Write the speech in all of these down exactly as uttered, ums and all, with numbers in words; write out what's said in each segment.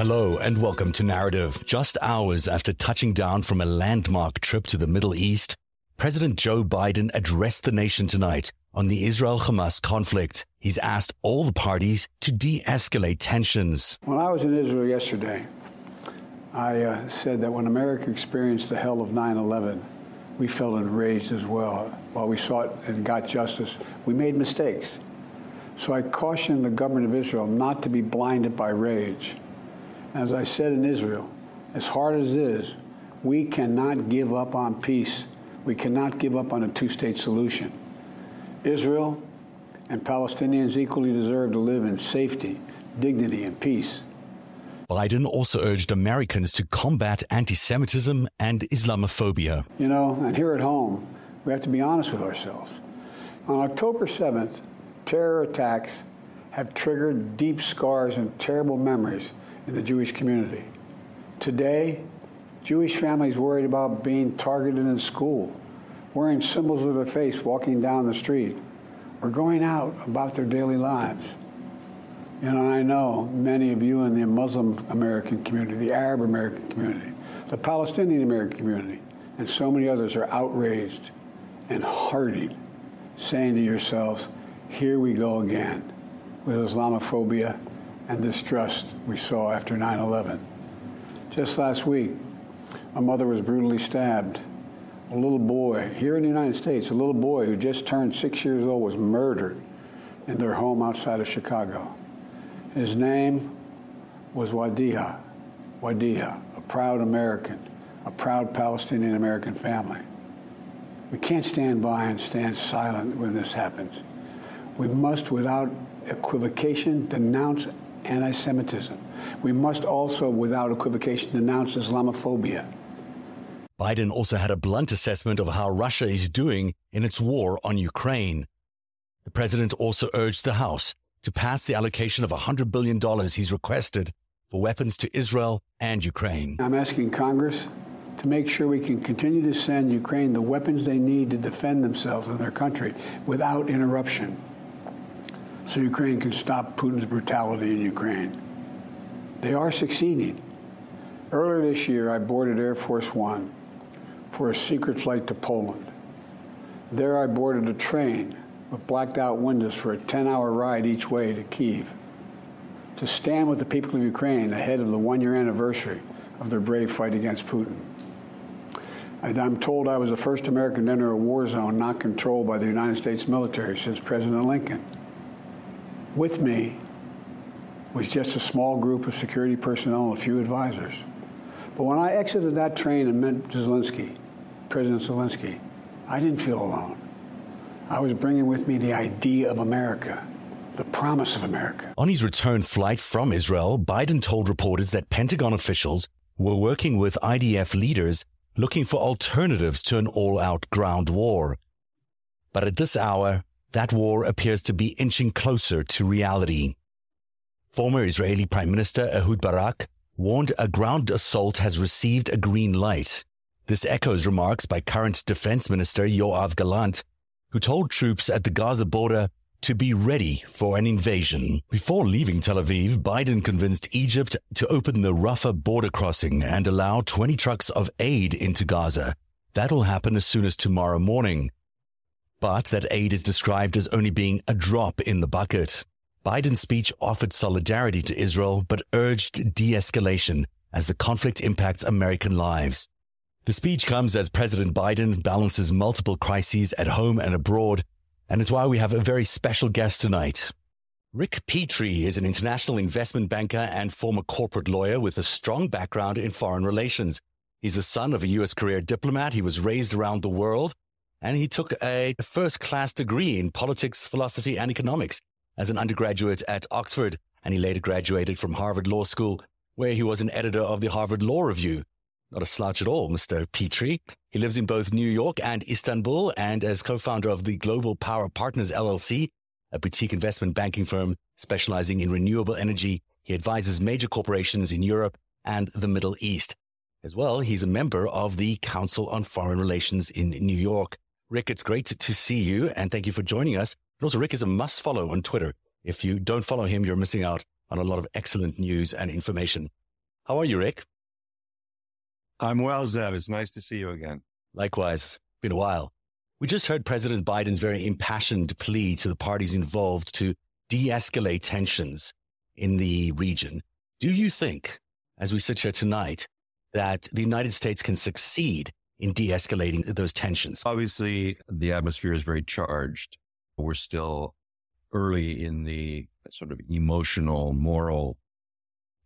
Hello and welcome to Narrative. Just hours after touching down from a landmark trip to the Middle East, President Joe Biden addressed the nation tonight on the Israel-Hamas conflict. He's asked all the parties to de-escalate tensions. When I was in Israel yesterday, I uh, said that when America experienced the hell of nine eleven, we felt enraged as well. While we sought and got justice, we made mistakes. So I cautioned the government of Israel not to be blinded by rage. As I said in Israel, as hard as it is, we cannot give up on peace. We cannot give up on a two-state solution. Israel and Palestinians equally deserve to live in safety, dignity, and peace. Biden also urged Americans to combat anti-Semitism and Islamophobia. You know, and here at home, we have to be honest with ourselves. On October seventh, terror attacks have triggered deep scars and terrible memories in the Jewish community. Today, Jewish families worried about being targeted in school, wearing symbols of their face walking down the street, or going out about their daily lives. And I know many of you in the Muslim American community, the Arab American community, the Palestinian American community, and so many others are outraged and heartened, saying to yourselves, here we go again with Islamophobia and distrust we saw after nine eleven. Just last week, a mother was brutally stabbed. A little boy, here in the United States, a little boy who just turned six years old was murdered in their home outside of Chicago. His name was Wadiha. Wadiha, a proud American, a proud Palestinian American family. We can't stand by and stand silent when this happens. We must, without equivocation, denounce anti-Semitism. We must also, without equivocation, denounce Islamophobia. Biden also had a blunt assessment of how Russia is doing in its war on Ukraine. The president also urged the House to pass the allocation of one hundred billion dollars he's requested for weapons to Israel and Ukraine. I'm asking Congress to make sure we can continue to send Ukraine the weapons they need to defend themselves and their country without interruption, so Ukraine can stop Putin's brutality in Ukraine. They are succeeding. Earlier this year, I boarded Air Force One for a secret flight to Poland. There I boarded a train with blacked-out windows for a ten-hour ride each way to Kyiv to stand with the people of Ukraine ahead of the one-year anniversary of their brave fight against Putin. And I'm told I was the first American to enter a war zone not controlled by the United States military since President Lincoln. With me was just a small group of security personnel and a few advisors. But when I exited that train and met Zelensky, President Zelensky, I didn't feel alone. I was bringing with me the idea of America, the promise of America. On his return flight from Israel, Biden told reporters that Pentagon officials were working with I D F leaders looking for alternatives to an all-out ground war. But at this hour, that war appears to be inching closer to reality. Former Israeli Prime Minister Ehud Barak warned a ground assault has received a green light. This echoes remarks by current Defense Minister Yoav Gallant, who told troops at the Gaza border to be ready for an invasion. Before leaving Tel Aviv, Biden convinced Egypt to open the Rafah border crossing and allow twenty trucks of aid into Gaza. That'll happen as soon as tomorrow morning. But that aid is described as only being a drop in the bucket. Biden's speech offered solidarity to Israel, but urged de-escalation as the conflict impacts American lives. The speech comes as President Biden balances multiple crises at home and abroad, and it's why we have a very special guest tonight. Rick Petree is an international investment banker and former corporate lawyer with a strong background in foreign relations. He's the son of a U S career diplomat. He was raised around the world, and he took a first-class degree in politics, philosophy, and economics as an undergraduate at Oxford, and he later graduated from Harvard Law School, where he was an editor of the Harvard Law Review. Not a slouch at all, Mister Petree. He lives in both New York and Istanbul, and as co-founder of the Global Power Partners L L C, a boutique investment banking firm specializing in renewable energy, he advises major corporations in Europe and the Middle East. As well, he's a member of the Council on Foreign Relations in New York. Rick, it's great to see you, and thank you for joining us. And also, Rick is a must-follow on Twitter. If you don't follow him, you're missing out on a lot of excellent news and information. How are you, Rick? I'm well, Zev. It's nice to see you again. Likewise. Been a while. We just heard President Biden's very impassioned plea to the parties involved to de-escalate tensions in the region. Do you think, as we sit here tonight, that the United States can succeed in de-escalating those tensions? Obviously, the atmosphere is very charged. We're still early in the sort of emotional, moral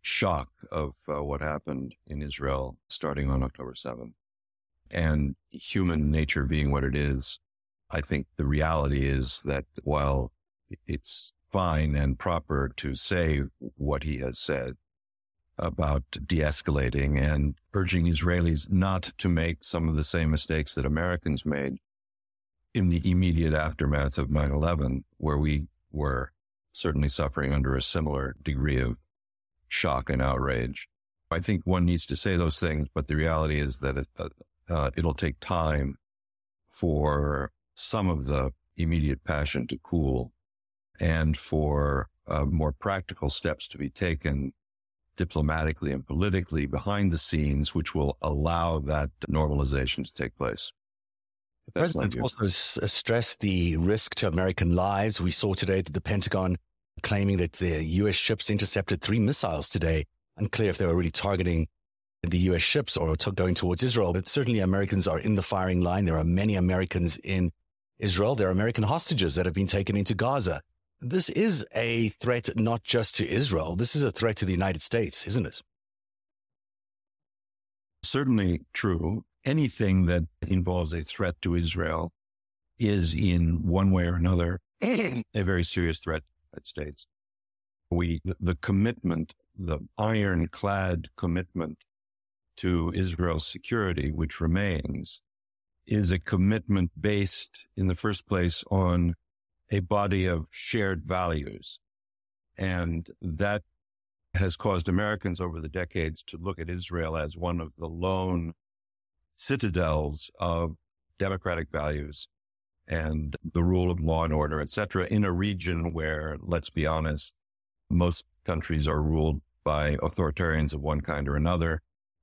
shock of uh, what happened in Israel starting on October seventh. And human nature being what it is, I think the reality is that while it's fine and proper to say what he has said about de-escalating and urging Israelis not to make some of the same mistakes that Americans made in the immediate aftermath of nine eleven, where we were certainly suffering under a similar degree of shock and outrage. I think one needs to say those things, but the reality is that it, uh, uh, it'll take time for some of the immediate passion to cool and for uh, more practical steps to be taken diplomatically and politically behind the scenes, which will allow that normalization to take place. The president also stressed the risk to American lives. We saw today that the Pentagon claiming that the U S ships intercepted three missiles today. Unclear if they were really targeting the U S ships or t- going towards Israel, but certainly Americans are in the firing line. There are many Americans in Israel. There are American hostages that have been taken into Gaza. This is a threat not just to Israel. This is a threat to the United States, isn't it? Certainly true. Anything that involves a threat to Israel is, in one way or another, a very serious threat to the United States. We, the commitment, the ironclad commitment to Israel's security, which remains, is a commitment based, in the first place, on a body of shared values. And that has caused Americans over the decades to look at Israel as one of the lone citadels of democratic values and the rule of law and order, et cetera, in a region where, let's be honest, most countries are ruled by authoritarians of one kind or another.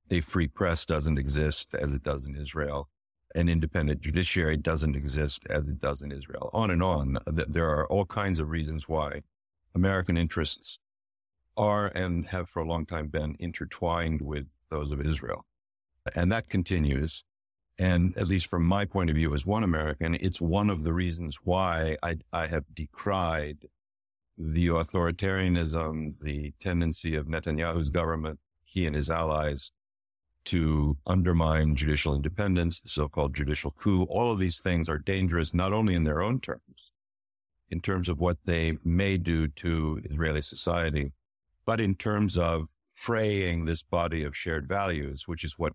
A free press doesn't exist, as it does in Israel. An independent judiciary doesn't exist, as it does in Israel. On and on. There are all kinds of reasons why American interests are and have for a long time been intertwined with those of Israel. And that continues. And at least from my point of view as one American, it's one of the reasons why I, I have decried the authoritarianism, the tendency of Netanyahu's government, he and his allies, to undermine judicial independence, the so-called judicial coup. All of these things are dangerous, not only in their own terms, in terms of what they may do to Israeli society, but in terms of fraying this body of shared values, which is what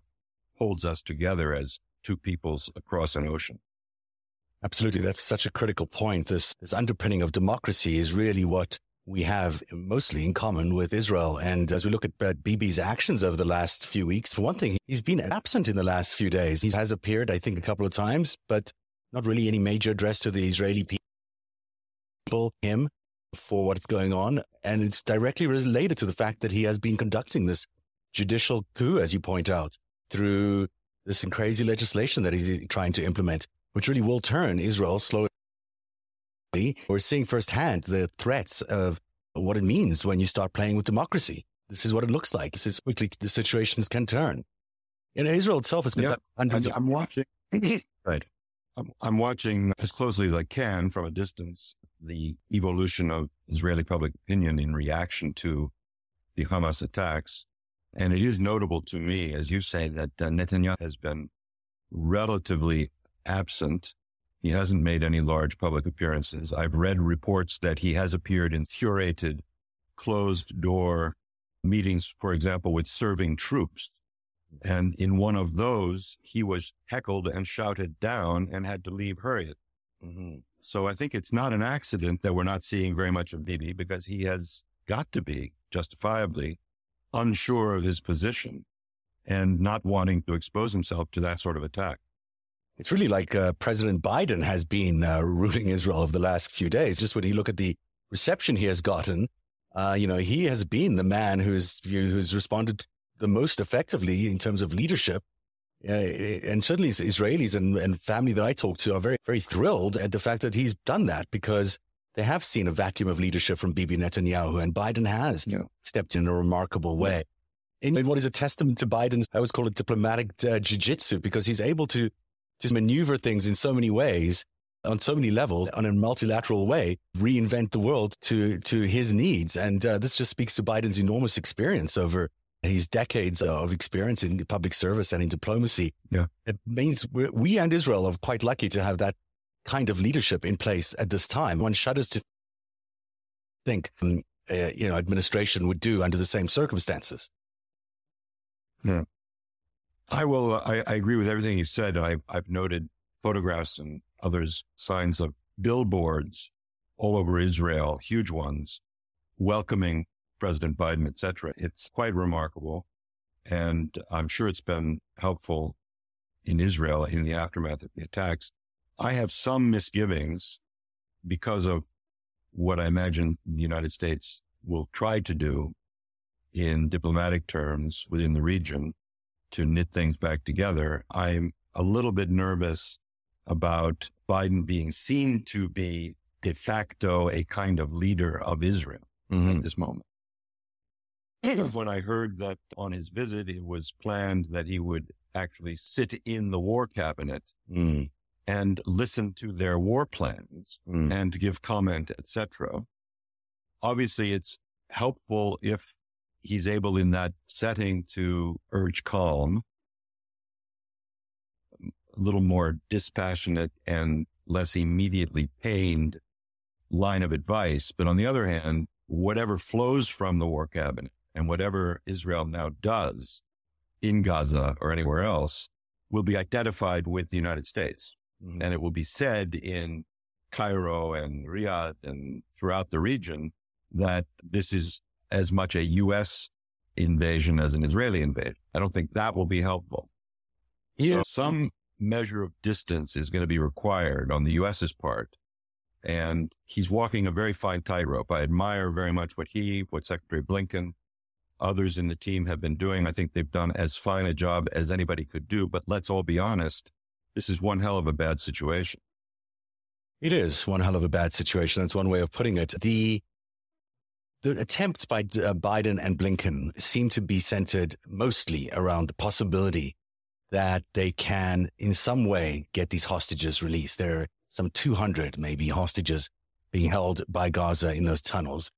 holds us together as two peoples across an ocean. Absolutely. That's such a critical point. This, this underpinning of democracy is really what we have mostly in common with Israel. And as we look at uh, Bibi's actions over the last few weeks, for one thing, he's been absent in the last few days. He has appeared, I think, a couple of times, but not really any major address to the Israeli people, him, for what's going on. And it's directly related to the fact that he has been conducting this judicial coup, as you point out, through this crazy legislation that he's trying to implement, which really will turn Israel slowly. We're seeing firsthand the threats of what it means when you start playing with democracy. This is what it looks like. This is quickly the situations can turn. And Israel itself is yeah, hundreds I'm, of- I'm watching. Right. I'm, I'm watching as closely as I can from a distance the evolution of Israeli public opinion in reaction to the Hamas attacks. And it is notable to me, as you say, that uh, Netanyahu has been relatively absent. He hasn't made any large public appearances. I've read reports that he has appeared in curated, closed-door meetings, for example, with serving troops. And in one of those, he was heckled and shouted down and had to leave hurriedly. Mm-hmm. So I think it's not an accident that we're not seeing very much of Bibi, because he has got to be, justifiably, unsure of his position and not wanting to expose himself to that sort of attack. It's really like uh, President Biden has been uh, ruling Israel over the last few days. Just when you look at the reception he has gotten, uh, you know, he has been the man who's who's responded the most effectively in terms of leadership. Uh, and certainly Israelis and, and family that I talk to are very, very thrilled at the fact that he's done that, because they have seen a vacuum of leadership from Bibi Netanyahu, and Biden has yeah. stepped in a remarkable way. In, in what is a testament to Biden's, I always call it diplomatic uh, jiu-jitsu, because he's able to just maneuver things in so many ways, on so many levels, on a multilateral way, reinvent the world to to his needs. And uh, this just speaks to Biden's enormous experience over his decades of experience in public service and in diplomacy. Yeah. It means we're, we and Israel are quite lucky to have that kind of leadership in place at this time. One shudders to think, um, uh, you know, administration would do under the same circumstances. Yeah. I will. Uh, I, I agree with everything you said. I, I've noted photographs and others, signs of billboards all over Israel, huge ones, welcoming President Biden, et cetera. It's quite remarkable. And I'm sure it's been helpful in Israel in the aftermath of the attacks. I have some misgivings because of what I imagine the United States will try to do in diplomatic terms within the region to knit things back together. I'm a little bit nervous about Biden being seen to be de facto a kind of leader of Israel mm-hmm. at this moment. When I heard that on his visit, it was planned that he would actually sit in the war cabinet mm. and listen to their war plans mm. and give comment, et cetera. Obviously, it's helpful if he's able in that setting to urge calm, a little more dispassionate and less immediately pained line of advice. But on the other hand, whatever flows from the war cabinet and whatever Israel now does in Gaza or anywhere else will be identified with the United States. Mm-hmm. And it will be said in Cairo and Riyadh and throughout the region that this is as much a U S invasion as an Israeli invasion. I don't think that will be helpful. Yeah. So some measure of distance is going to be required on the U S's part. And he's walking a very fine tightrope. I admire very much what he, what Secretary Blinken, others in the team have been doing. I think they've done as fine a job as anybody could do. But let's all be honest, this is one hell of a bad situation. It is one hell of a bad situation. That's one way of putting it. The The attempts by uh, Biden and Blinken seem to be centered mostly around the possibility that they can, in some way, get these hostages released. There are some two hundred, maybe, hostages being held by Gaza in those tunnels.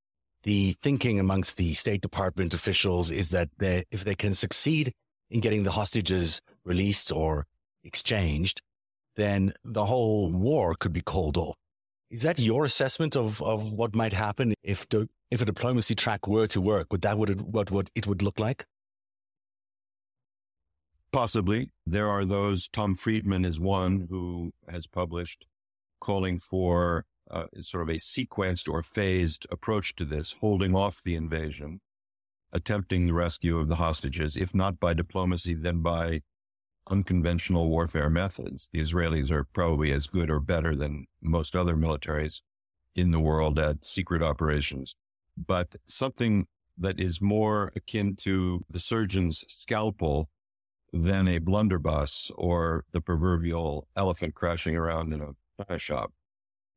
The thinking amongst the State Department officials is that they, if they can succeed in getting the hostages released or exchanged, then the whole war could be called off. Is that your assessment of, of what might happen if the, if a diplomacy track were to work? Would that what it, what, what it would look like? Possibly. There are those, Tom Friedman is one who has published calling for uh, sort of a sequenced or phased approach to this, holding off the invasion, attempting the rescue of the hostages, if not by diplomacy, then by unconventional warfare methods. The Israelis are probably as good or better than most other militaries in the world at secret operations, but something that is more akin to the surgeon's scalpel than a blunderbuss or the proverbial elephant crashing around in a pie shop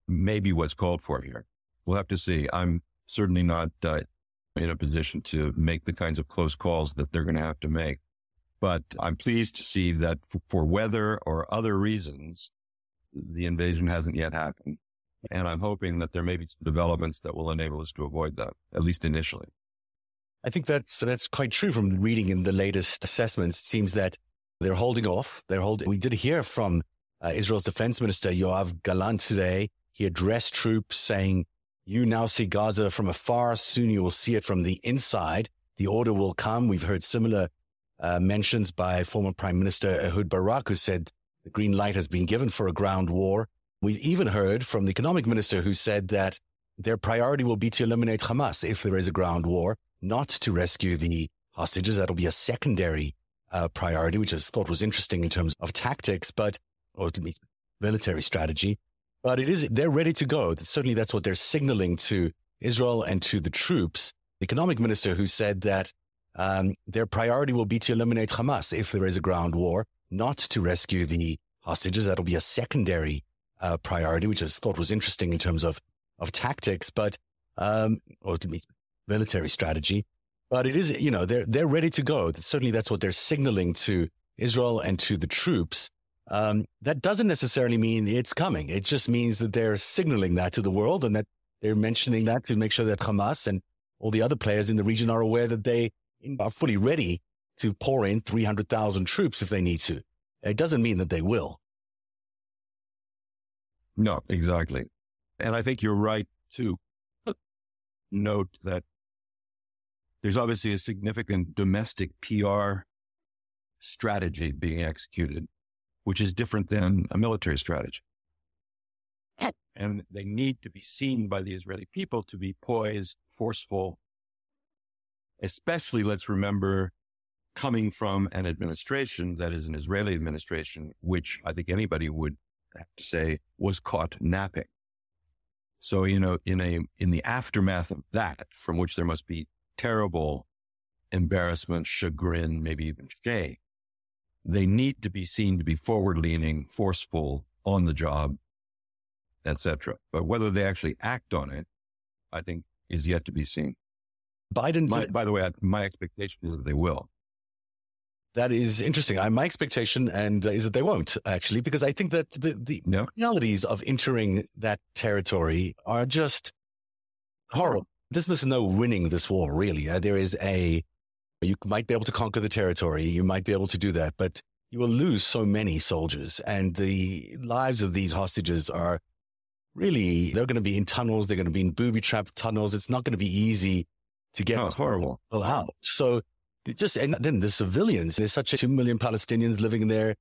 may be what's called for here. We'll have to see. I'm certainly not uh, in a position to make the kinds of close calls that they're going to have to make. But I'm pleased to see that for weather or other reasons, the invasion hasn't yet happened. And I'm hoping that there may be some developments that will enable us to avoid that, at least initially. I think that's that's quite true from reading in the latest assessments. It seems that they're holding off. They're holding. We did hear from uh, Israel's defense minister, Yoav Gallant, today. He addressed troops saying, you now see Gaza from afar. Soon you will see it from the inside. The order will come. We've heard similar Uh, mentions by former Prime Minister Ehud Barak, who said the green light has been given for a ground war. We've even heard from the economic minister who said that their priority will be to eliminate Hamas if there is a ground war, not to rescue the hostages. That'll be a secondary uh, priority, which I thought was interesting in terms of tactics, but or at least military strategy. But it is they're ready to go. Certainly that's what they're signaling to Israel and to the troops. The economic minister who said that Um, their priority will be to eliminate Hamas if there is a ground war, not to rescue the hostages. That'll be a secondary uh, priority, which I thought was interesting in terms of, of tactics, but um, or to be military strategy. But it is, you know, they're they're ready to go. Certainly, that's what they're signaling to Israel and to the troops. Um, that doesn't necessarily mean it's coming. It just means that they're signaling that to the world and that they're mentioning that to make sure that Hamas and all the other players in the region are aware that they are fully ready to pour in three hundred thousand troops if they need to. It doesn't mean that they will. No, exactly. And I think you're right to note that there's obviously a significant domestic P R strategy being executed, which is different than a military strategy. And they need to be seen by the Israeli people to be poised, forceful, especially, let's remember, coming from an administration that is an Israeli administration, which I think anybody would have to say was caught napping. So, you know, in a in the aftermath of that, from which there must be terrible embarrassment, chagrin, maybe even shame, they need to be seen to be forward-leaning, forceful, on the job, et cetera. But whether they actually act on it, I think, is yet to be seen. Biden, my, by the way, I, my expectation is that they will. That is interesting. I, my expectation and uh, is that they won't, actually, because I think that the, the no. realities of entering that territory are just horrible. There's, there's no winning this war, really. Uh, there is a... You might be able to conquer the territory. You might be able to do that, but you will lose so many soldiers. And the lives of these hostages are really, they're going to be in tunnels. They're going to be in booby-trapped tunnels. It's not going to be easy to get oh, it's horrible. out. So just, and then the civilians, there's such a two million Palestinians living there.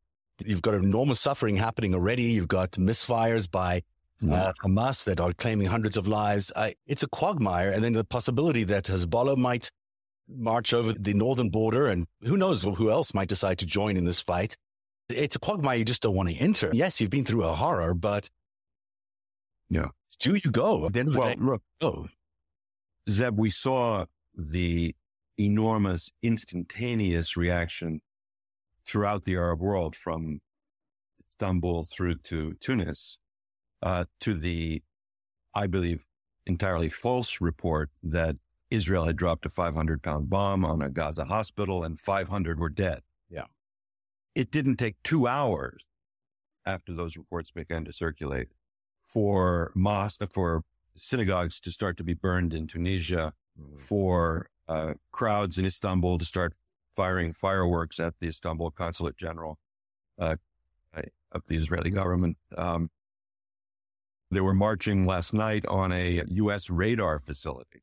You've got enormous suffering happening already. You've got misfires by Uh, Hamas that are claiming hundreds of lives. Uh, it's a quagmire. And then the possibility that Hezbollah might march over the northern border, and who knows who else might decide to join in this fight. It's a quagmire you just don't want to enter. Yes, you've been through a horror, but yeah, do you go? Then well, look, oh, Zeb, we saw the enormous, instantaneous reaction throughout the Arab world, from Istanbul through to Tunis, uh, to the, I believe, entirely false report that Israel had dropped a five hundred pound bomb on a Gaza hospital and five hundred were dead. Yeah. It didn't take two hours after those reports began to circulate for mosques, for synagogues to start to be burned in Tunisia, mm-hmm. for uh, crowds in Istanbul to start firing fireworks at the Istanbul Consulate General uh, of the Israeli government. Um, they were marching last night on a U S radar facility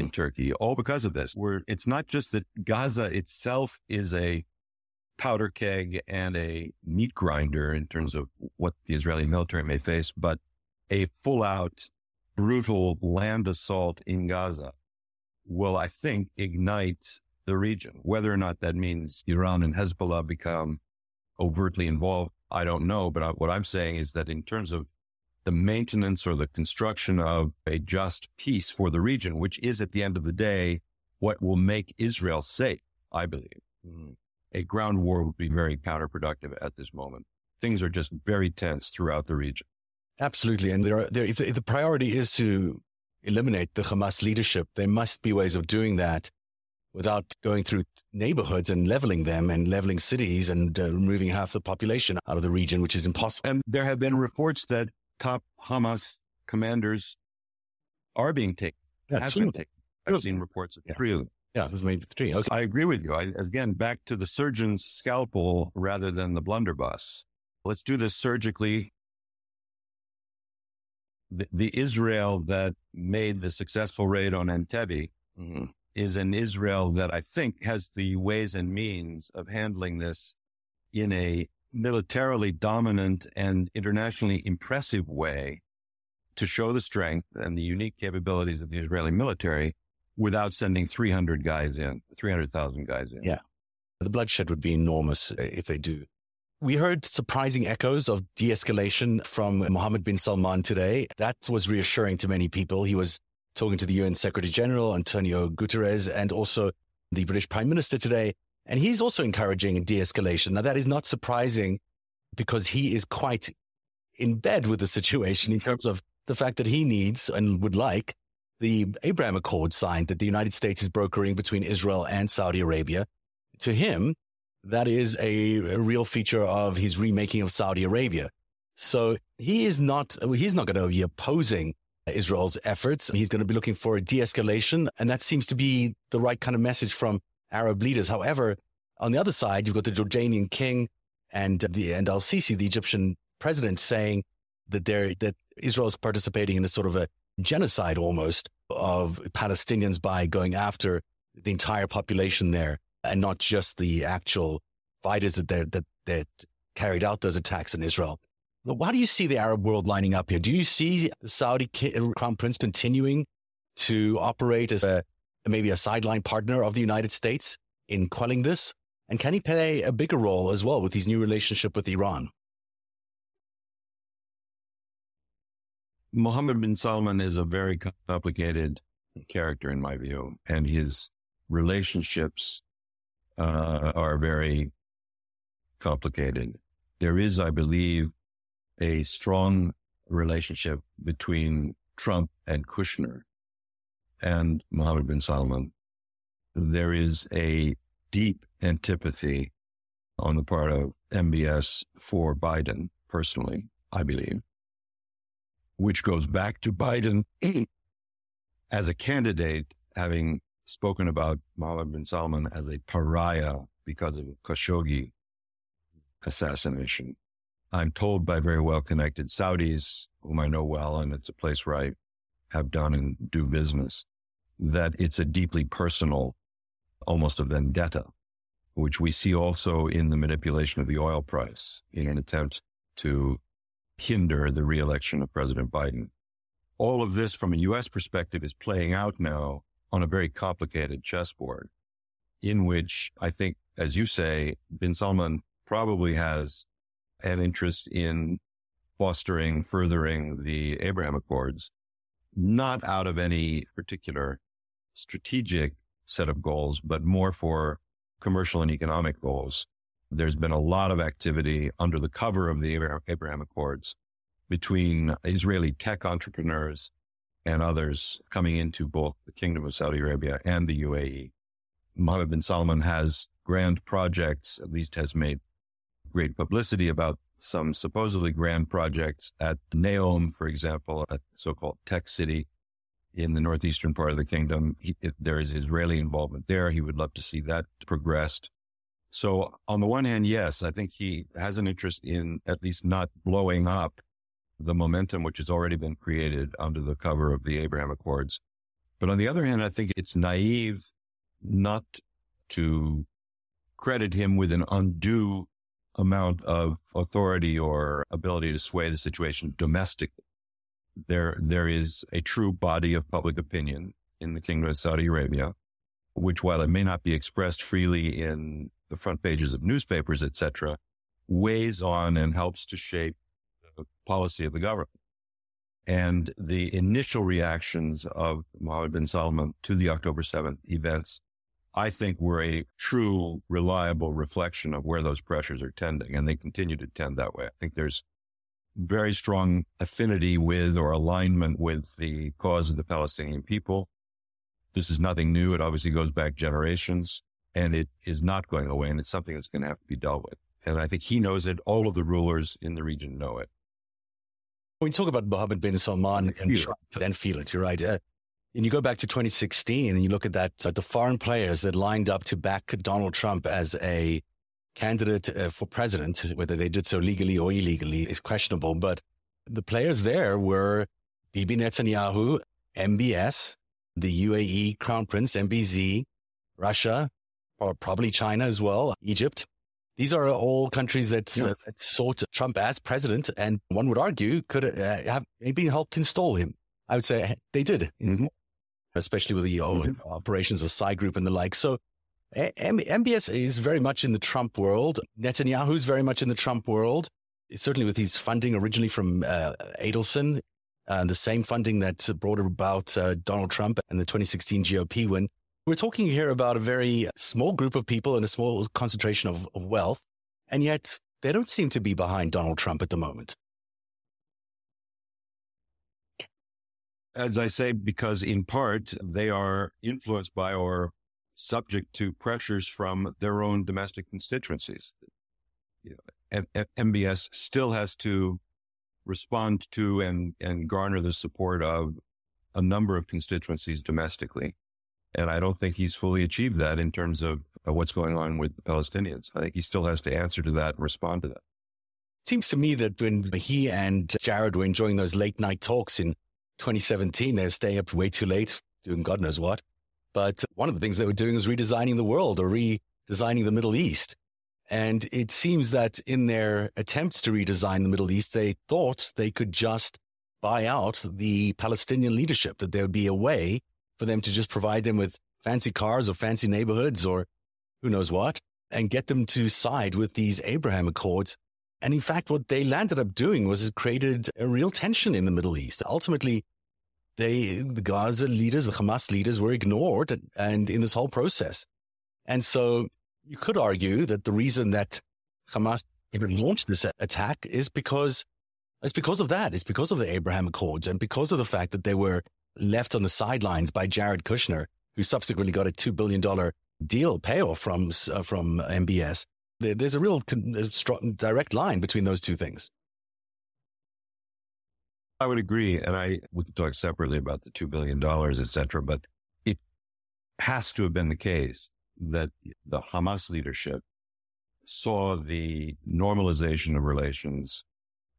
in Turkey, all because of this. We're, it's not just that Gaza itself is a powder keg and a meat grinder in terms of what the Israeli military may face, but a full-out, brutal land assault in Gaza will, I think, ignite the region. Whether or not that means Iran and Hezbollah become overtly involved, I don't know. But I, what I'm saying is that in terms of the maintenance or the construction of a just peace for the region, which is at the end of the day what will make Israel safe, I believe. Mm-hmm. A ground war would be very counterproductive at this moment. Things are just very tense throughout the region. Absolutely. And there are, there, if, if the priority is to eliminate the Hamas leadership, there must be ways of doing that without going through neighborhoods and leveling them and leveling cities and uh, removing half the population out of the region, which is impossible. And there have been reports that top Hamas commanders are being taken. Yeah, have been taken. I've seen reports of yeah. three of them. Yeah, it was maybe three. Okay. I agree with you. I, again, back to the surgeon's scalpel rather than the blunderbuss. Let's do this surgically. The, the Israel that made the successful raid on Entebbe mm-hmm. is an Israel that I think has the ways and means of handling this in a militarily dominant and internationally impressive way to show the strength and the unique capabilities of the Israeli military without sending three hundred guys in, three hundred thousand guys in. Yeah. The bloodshed would be enormous if they do. We heard surprising echoes of de-escalation from Mohammed bin Salman today. That was reassuring to many people. He was talking to the U N Secretary General, Antonio Guterres, and also the British Prime Minister today, and he's also encouraging de-escalation. Now, that is not surprising because he is quite in bed with the situation in terms of the fact that he needs and would like the Abraham Accord signed that the United States is brokering between Israel and Saudi Arabia. To him, that is a, a real feature of his remaking of Saudi Arabia. So he is not, he's not going to be opposing Israel's efforts. He's going to be looking for a de-escalation. And that seems to be the right kind of message from Arab leaders. However, on the other side, you've got the Jordanian king and the, and al-Sisi, the Egyptian president, saying that they're, that Israel is participating in a sort of a genocide almost of Palestinians by going after the entire population there and not just the actual fighters that they're, that, that carried out those attacks in Israel. Why do you see the Arab world lining up here? Do you see the Saudi Crown Prince continuing to operate as a maybe a sideline partner of the United States in quelling this? And can he play a bigger role as well with his new relationship with Iran? Mohammed bin Salman is a very complicated character in my view, and his relationships uh, are very complicated. There is, I believe, a strong relationship between Trump and Kushner and Mohammed bin Salman. There is a deep antipathy on the part of M B S for Biden personally, I believe, which goes back to Biden as a candidate, having spoken about Mohammed bin Salman as a pariah because of Khashoggi assassination. I'm told by very well-connected Saudis, whom I know well, and it's a place where I have done and do business, that it's a deeply personal, almost a vendetta, which we see also in the manipulation of the oil price in an attempt to hinder the re-election of President Biden. All of this from a U S perspective is playing out now on a very complicated chessboard in which I think, as you say, bin Salman probably has an interest in fostering, furthering the Abraham Accords, not out of any particular strategic set of goals, but more for commercial and economic goals. There's been a lot of activity under the cover of the Abraham Accords between Israeli tech entrepreneurs and others coming into both the Kingdom of Saudi Arabia and the U A E. Mohammed bin Salman has grand projects, at least has made great publicity about some supposedly grand projects at NEOM, for example, a so-called tech city in the northeastern part of the kingdom. He, if there is Israeli involvement there. He would love to see that progressed. So on the one hand, yes, I think he has an interest in at least not blowing up the momentum which has already been created under the cover of the Abraham Accords. But on the other hand, I think it's naive not to credit him with an undue amount of authority or ability to sway the situation domestically. There, there is a true body of public opinion in the Kingdom of Saudi Arabia, which while it may not be expressed freely in the front pages of newspapers, et cetera, weighs on and helps to shape the policy of the government. And the initial reactions of Mohammed bin Salman to the October seventh events, I think, were a true, reliable reflection of where those pressures are tending, and they continue to tend that way. I think there's very strong affinity with or alignment with the cause of the Palestinian people. This is nothing new. It obviously goes back generations. And it is not going away, and it's something that's going to have to be dealt with. And I think he knows it. All of the rulers in the region know it. When you talk about Mohammed bin Salman and, and Trump, then feel it, you're right. Uh, and you go back to twenty sixteen and you look at that, uh, the foreign players that lined up to back Donald Trump as a candidate uh, for president, whether they did so legally or illegally is questionable. But the players there were Bibi Netanyahu, M B S, the U A E Crown Prince, M B Z, Russia, or probably China as well, Egypt. These are all countries that, yeah. uh, that sought Trump as president, and one would argue could uh, have maybe helped install him. I would say they did, mm-hmm. especially with the oh, mm-hmm. operations of Psy Group and the like. So M- MBS is very much in the Trump world. Netanyahu is very much in the Trump world. It's certainly with his funding originally from uh, Adelson, uh, the same funding that brought about uh, Donald Trump and the twenty sixteen G O P win. We're talking here about a very small group of people and a small concentration of, of wealth, and yet they don't seem to be behind Donald Trump at the moment. As I say, because in part, they are influenced by or subject to pressures from their own domestic constituencies. You know, M B S still has to respond to and, and garner the support of a number of constituencies domestically. And I don't think he's fully achieved that in terms of what's going on with the Palestinians. I think he still has to answer to that and respond to that. It seems to me that when he and Jared were enjoying those late night talks in twenty seventeen, they were staying up way too late, doing God knows what. But one of the things they were doing was redesigning the world or redesigning the Middle East. And it seems that in their attempts to redesign the Middle East, they thought they could just buy out the Palestinian leadership, that there would be a way for them to just provide them with fancy cars or fancy neighborhoods or who knows what, and get them to side with these Abraham Accords. And in fact, what they landed up doing was it created a real tension in the Middle East. Ultimately, they, the Gaza leaders, the Hamas leaders were ignored and, and in this whole process. And so you could argue that the reason that Hamas even launched this attack is because it's because of that. It's because of the Abraham Accords and because of the fact that they were left on the sidelines by Jared Kushner, who subsequently got a two billion dollars deal payoff from uh, from M B S. There, there's a real con- a strong, direct line between those two things. I would agree, and I we could talk separately about the two billion dollars, et cetera, but it has to have been the case that the Hamas leadership saw the normalization of relations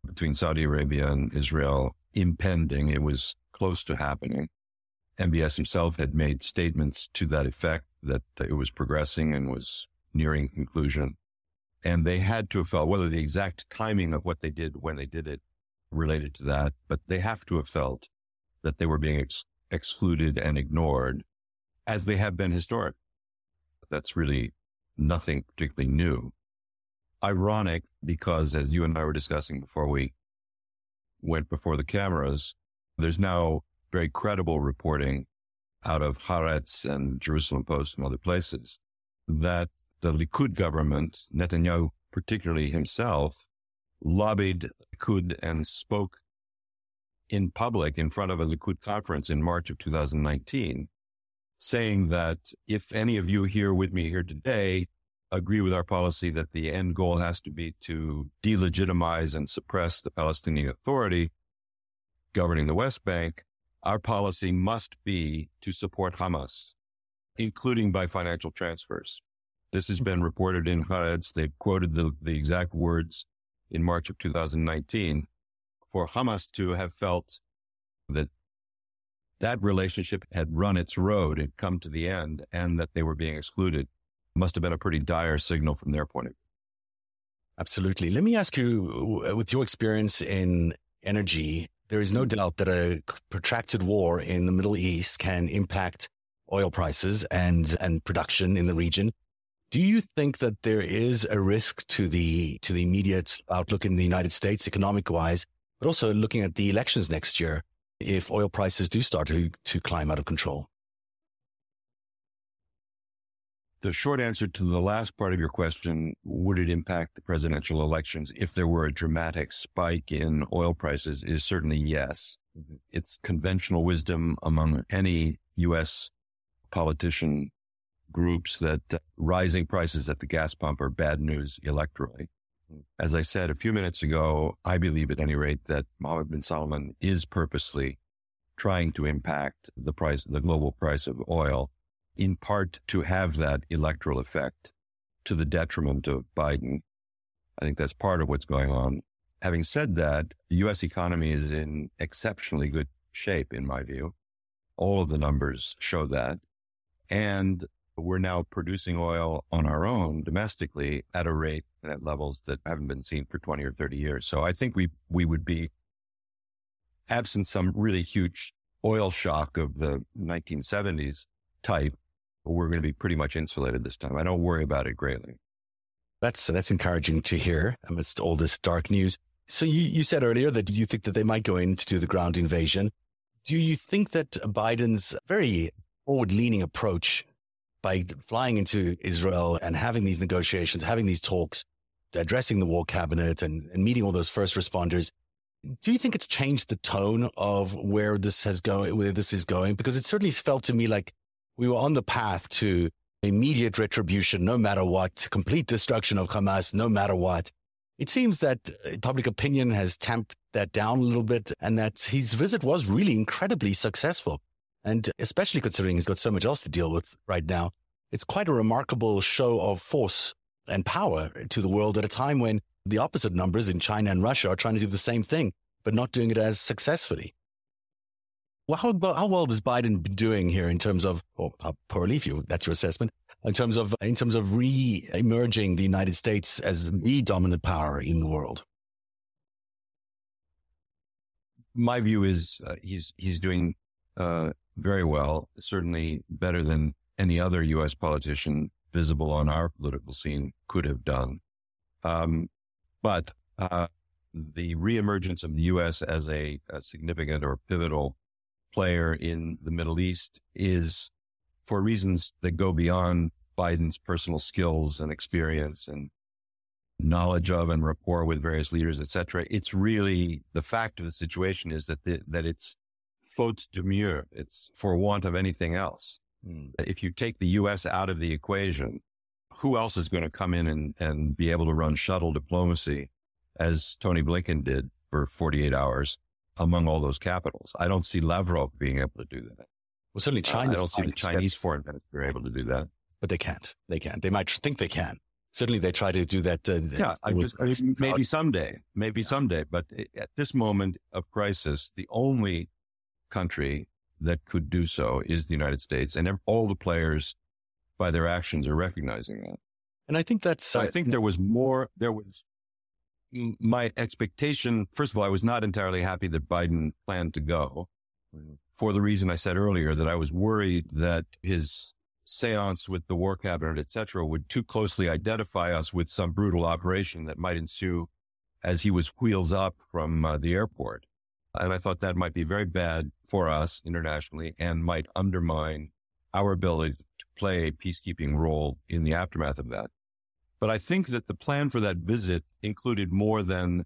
between Saudi Arabia and Israel impending. It was close to happening. M B S himself had made statements to that effect, that it was progressing and was nearing conclusion. And they had to have felt, whether the exact timing of what they did when they did it related to that, but they have to have felt that they were being ex- excluded and ignored, as they have been historically. That's really nothing particularly new. Ironic, because as you and I were discussing before we went before the cameras, there's now very credible reporting out of Haaretz and Jerusalem Post and other places that the Likud government, Netanyahu particularly himself, lobbied Likud and spoke in public in front of a Likud conference in March of two thousand nineteen, saying that if any of you here with me here today agree with our policy that the end goal has to be to delegitimize and suppress the Palestinian Authority governing the West Bank, our policy must be to support Hamas, including by financial transfers. This has been reported in Haaretz. They've quoted the, the exact words in March of two thousand nineteen. For Hamas to have felt that that relationship had run its road, had come to the end, and that they were being excluded must have been a pretty dire signal from their point of view. Absolutely. Let me ask you, with your experience in energy, there is no doubt that a protracted war in the Middle East can impact oil prices and, and production in the region. Do you think that there is a risk to the to the immediate outlook in the United States, economic-wise, but also looking at the elections next year, if oil prices do start to, to climb out of control? The short answer to the last part of your question, would it impact the presidential elections if there were a dramatic spike in oil prices, is certainly yes. Mm-hmm. It's conventional wisdom among any U S politician groups that uh, rising prices at the gas pump are bad news electorally. Mm-hmm. As I said a few minutes ago, I believe at any rate that Mohammed bin Salman is purposely trying to impact the price, the global price of oil, in part to have that electoral effect to the detriment of Biden. I think that's part of what's going on. Having said that, the U S economy is in exceptionally good shape, in my view. All of the numbers show that. And we're now producing oil on our own domestically at a rate and at levels that haven't been seen for twenty or thirty years. So I think we, we would be, absent some really huge oil shock of the nineteen seventies type, we're going to be pretty much insulated this time. I don't worry about it greatly. That's that's encouraging to hear amidst all this dark news. So you, you said earlier that you think that they might go in to do the ground invasion. Do you think that Biden's very forward-leaning approach by flying into Israel and having these negotiations, having these talks, addressing the war cabinet and, and meeting all those first responders. Do you think it's changed the tone of where this has going, where this is going? Because it certainly felt to me like we were on the path to immediate retribution, no matter what, complete destruction of Hamas, no matter what. It seems that public opinion has tamped that down a little bit, and that his visit was really incredibly successful. And especially considering he's got so much else to deal with right now, it's quite a remarkable show of force and power to the world at a time when the opposite numbers in China and Russia are trying to do the same thing, but not doing it as successfully. Well, how, how well is Biden doing here in terms of, or how poorly, if you, that's your assessment, in terms of in terms of re-emerging the United States as the dominant power in the world? My view is uh, he's he's doing uh, very well, certainly better than any other U S politician visible on our political scene could have done. Um, but uh, the reemergence of the U S as a, a significant or pivotal player in the Middle East is, for reasons that go beyond Biden's personal skills and experience and knowledge of and rapport with various leaders, et cetera, it's really the fact of the situation is that the, that it's faute de mieux. It's for want of anything else. Mm. If you take the U S out of the equation, who else is going to come in and, and be able to run shuttle diplomacy as Tony Blinken did for forty-eight hours among all those capitals? I don't see Lavrov being able to do that. Well, certainly China. I don't see the Chinese foreign minister able to do that, but they can't. They can't. They might think they can. Certainly, they try to do that. Uh, yeah, I just, I mean, maybe someday, maybe yeah. someday. But at this moment of crisis, the only country that could do so is the United States, and all the players, by their actions, are recognizing that. And I think that's. So I think there was more. There was my expectation. First of all, I was not entirely happy that Biden planned to go, for the reason I said earlier, that I was worried that his seance with the war cabinet, et cetera, would too closely identify us with some brutal operation that might ensue as he was wheels up from uh, the airport. And I thought that might be very bad for us internationally and might undermine our ability to play a peacekeeping role in the aftermath of that. But I think that the plan for that visit included more than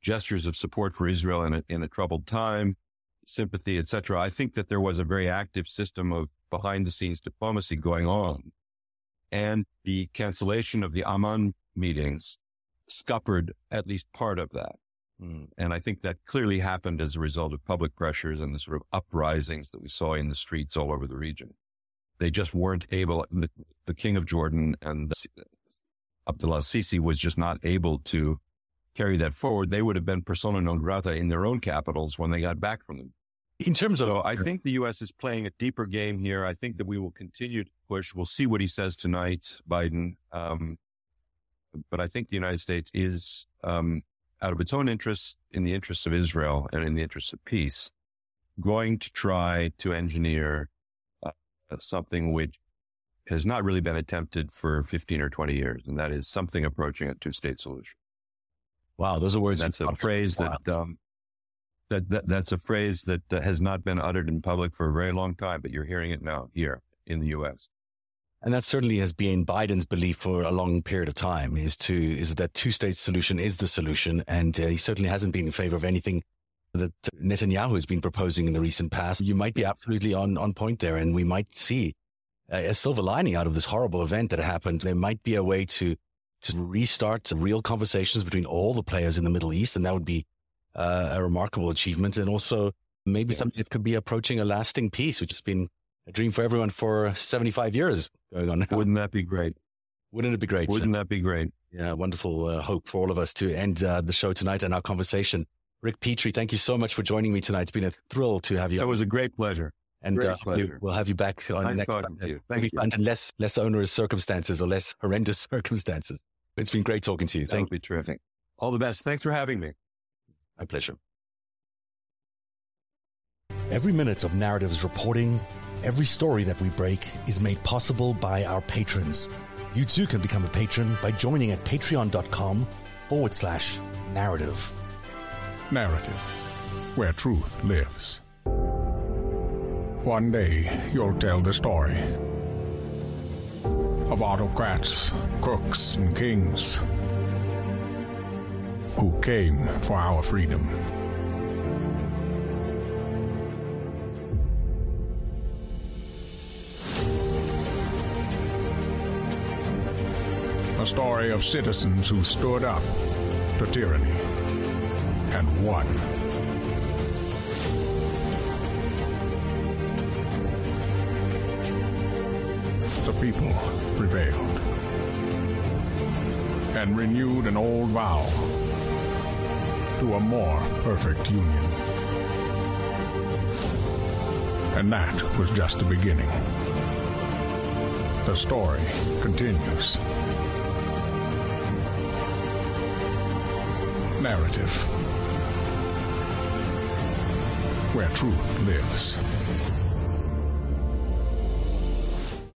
gestures of support for Israel in a, in a troubled time, sympathy, et cetera. I think that there was a very active system of behind-the-scenes diplomacy going on. And the cancellation of the Amman meetings scuppered at least part of that. Mm. And I think that clearly happened as a result of public pressures and the sort of uprisings that we saw in the streets all over the region. They just weren't able, the, the King of Jordan and Abdullah Sisi was just not able to carry that forward. They would have been persona non grata in their own capitals when they got back from them. In terms of, so I think the U S is playing a deeper game here. I think that we will continue to push. We'll see what he says tonight, Biden. Um, but I think the United States is, um, out of its own interests, in the interests of Israel and in the interests of peace, going to try to engineer uh, something which has not really been attempted for fifteen or twenty years. And that is something approaching a two state solution. Wow, those are words. That's a phrase that, um, that that that's a phrase that uh, has not been uttered in public for a very long time, but you're hearing it now here in the U S. And that certainly has been Biden's belief for a long period of time: is to is that, that two-state solution is the solution, and uh, he certainly hasn't been in favor of anything that Netanyahu has been proposing in the recent past. You might be absolutely on on point there, and we might see uh, a silver lining out of this horrible event that happened. There might be a way to. to restart real conversations between all the players in the Middle East. And that would be uh, a remarkable achievement. And also maybe yes. something that could be approaching a lasting peace, which has been a dream for everyone for seventy-five years going on now. Wouldn't that be great? Wouldn't it be great? Wouldn't so, that be great? Yeah, wonderful uh, hope for all of us to end uh, the show tonight and our conversation. Rick Petree, thank you so much for joining me tonight. It's been a thrill to have you. It was a great pleasure. And uh, we'll have you back on nice next time. You. Thank you. Under less, less onerous circumstances or less horrendous circumstances. It's been great talking to you. That Thank you. Be terrific. All the best. Thanks for having me. My pleasure. Every minute of Narratives reporting, every story that we break is made possible by our patrons. You too can become a patron by joining at patreon.com forward slash narrative. Narrative, where truth lives. One day, you'll tell the story. of autocrats, crooks, and kings who came for our freedom. A story of citizens who stood up to tyranny and won. The people prevailed and renewed an old vow to a more perfect union. And that was just the beginning. The story continues. Narrative where truth lives.